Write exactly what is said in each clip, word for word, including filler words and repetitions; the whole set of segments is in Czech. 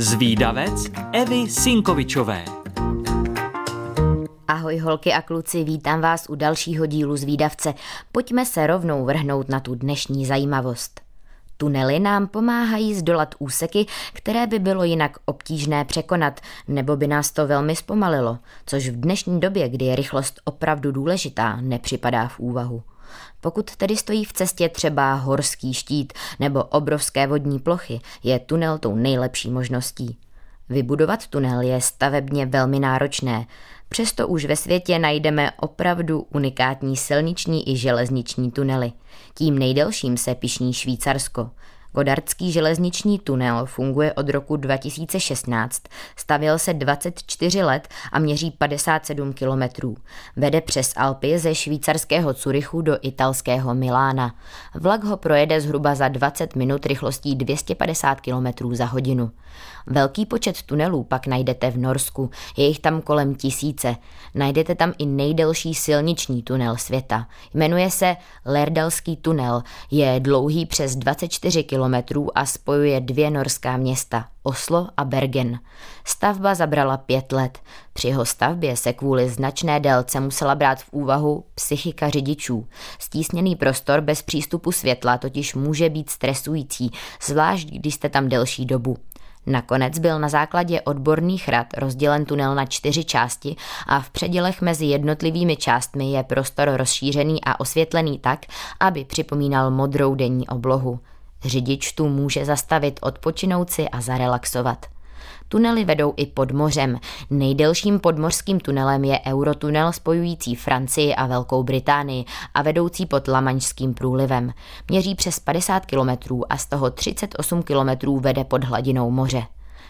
Zvídavec Evy Sinkovičové. Ahoj holky a kluci, vítám vás u dalšího dílu Zvídavce. Pojďme se rovnou vrhnout na tu dnešní zajímavost. Tunely nám pomáhají zdolat úseky, které by bylo jinak obtížné překonat, nebo by nás to velmi zpomalilo, což v dnešní době, kdy je rychlost opravdu důležitá, nepřipadá v úvahu. Pokud tedy stojí v cestě třeba horský štít nebo obrovské vodní plochy, je tunel tou nejlepší možností. Vybudovat tunel je stavebně velmi náročné, přesto už ve světě najdeme opravdu unikátní silniční i železniční tunely. Tím nejdelším se pyšní Švýcarsko. Godardský železniční tunel funguje od roku dva tisíce šestnáct, stavěl se dvacet čtyři let a měří padesát sedm kilometrů. Vede přes Alpy ze švýcarského Curychu do italského Milána. Vlak ho projede zhruba za dvacet minut rychlostí dvě stě padesát kilometrů za hodinu. Velký počet tunelů pak najdete v Norsku, je jich tam kolem tisíce. Najdete tam i nejdelší silniční tunel světa. Jmenuje se Lerdalský tunel, je dlouhý přes dvacet čtyři kilometrů a spojuje dvě norská města, Oslo a Bergen. Stavba zabrala pět let. Při jeho stavbě se kvůli značné délce musela brát v úvahu psychika řidičů. Stísněný prostor bez přístupu světla totiž může být stresující, zvlášť když jste tam delší dobu. Nakonec byl na základě odborných rad rozdělen tunel na čtyři části a v předělech mezi jednotlivými částmi je prostor rozšířený a osvětlený tak, aby připomínal modrou denní oblohu. Řidič tu může zastavit, odpočinout si a zarelaxovat. Tunely vedou i pod mořem. Nejdelším podmořským tunelem je Eurotunel spojující Francii a Velkou Británii a vedoucí pod Lamanšským průlivem. Měří přes padesát kilometrů a z toho třicet osm kilometrů vede pod hladinou moře.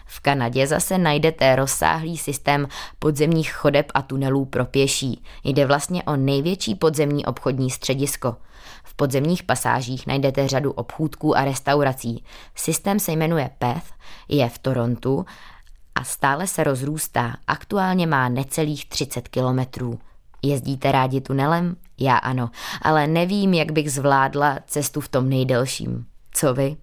V Kanadě zase najdete rozsáhlý systém podzemních chodeb a tunelů pro pěší. Jde vlastně o největší podzemní obchodní středisko. V podzemních pasážích najdete řadu obchůdků a restaurací. Systém se jmenuje Path, je v Torontu a stále se rozrůstá. Aktuálně má necelých třicet kilometrů. Jezdíte rádi tunelem? Já ano, ale nevím, jak bych zvládla cestu v tom nejdelším. Co vy?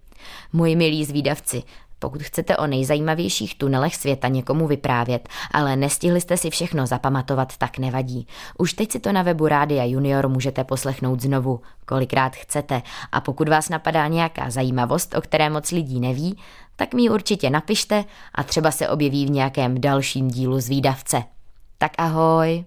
Moji milí zvídavci, pokud chcete o nejzajímavějších tunelech světa někomu vyprávět, ale nestihli jste si všechno zapamatovat, tak nevadí. Už teď si to na webu Rádia Junior můžete poslechnout znovu, kolikrát chcete. A pokud vás napadá nějaká zajímavost, o které moc lidí neví, tak mi ji určitě napište a třeba se objeví v nějakém dalším dílu Zvídavce. Tak ahoj!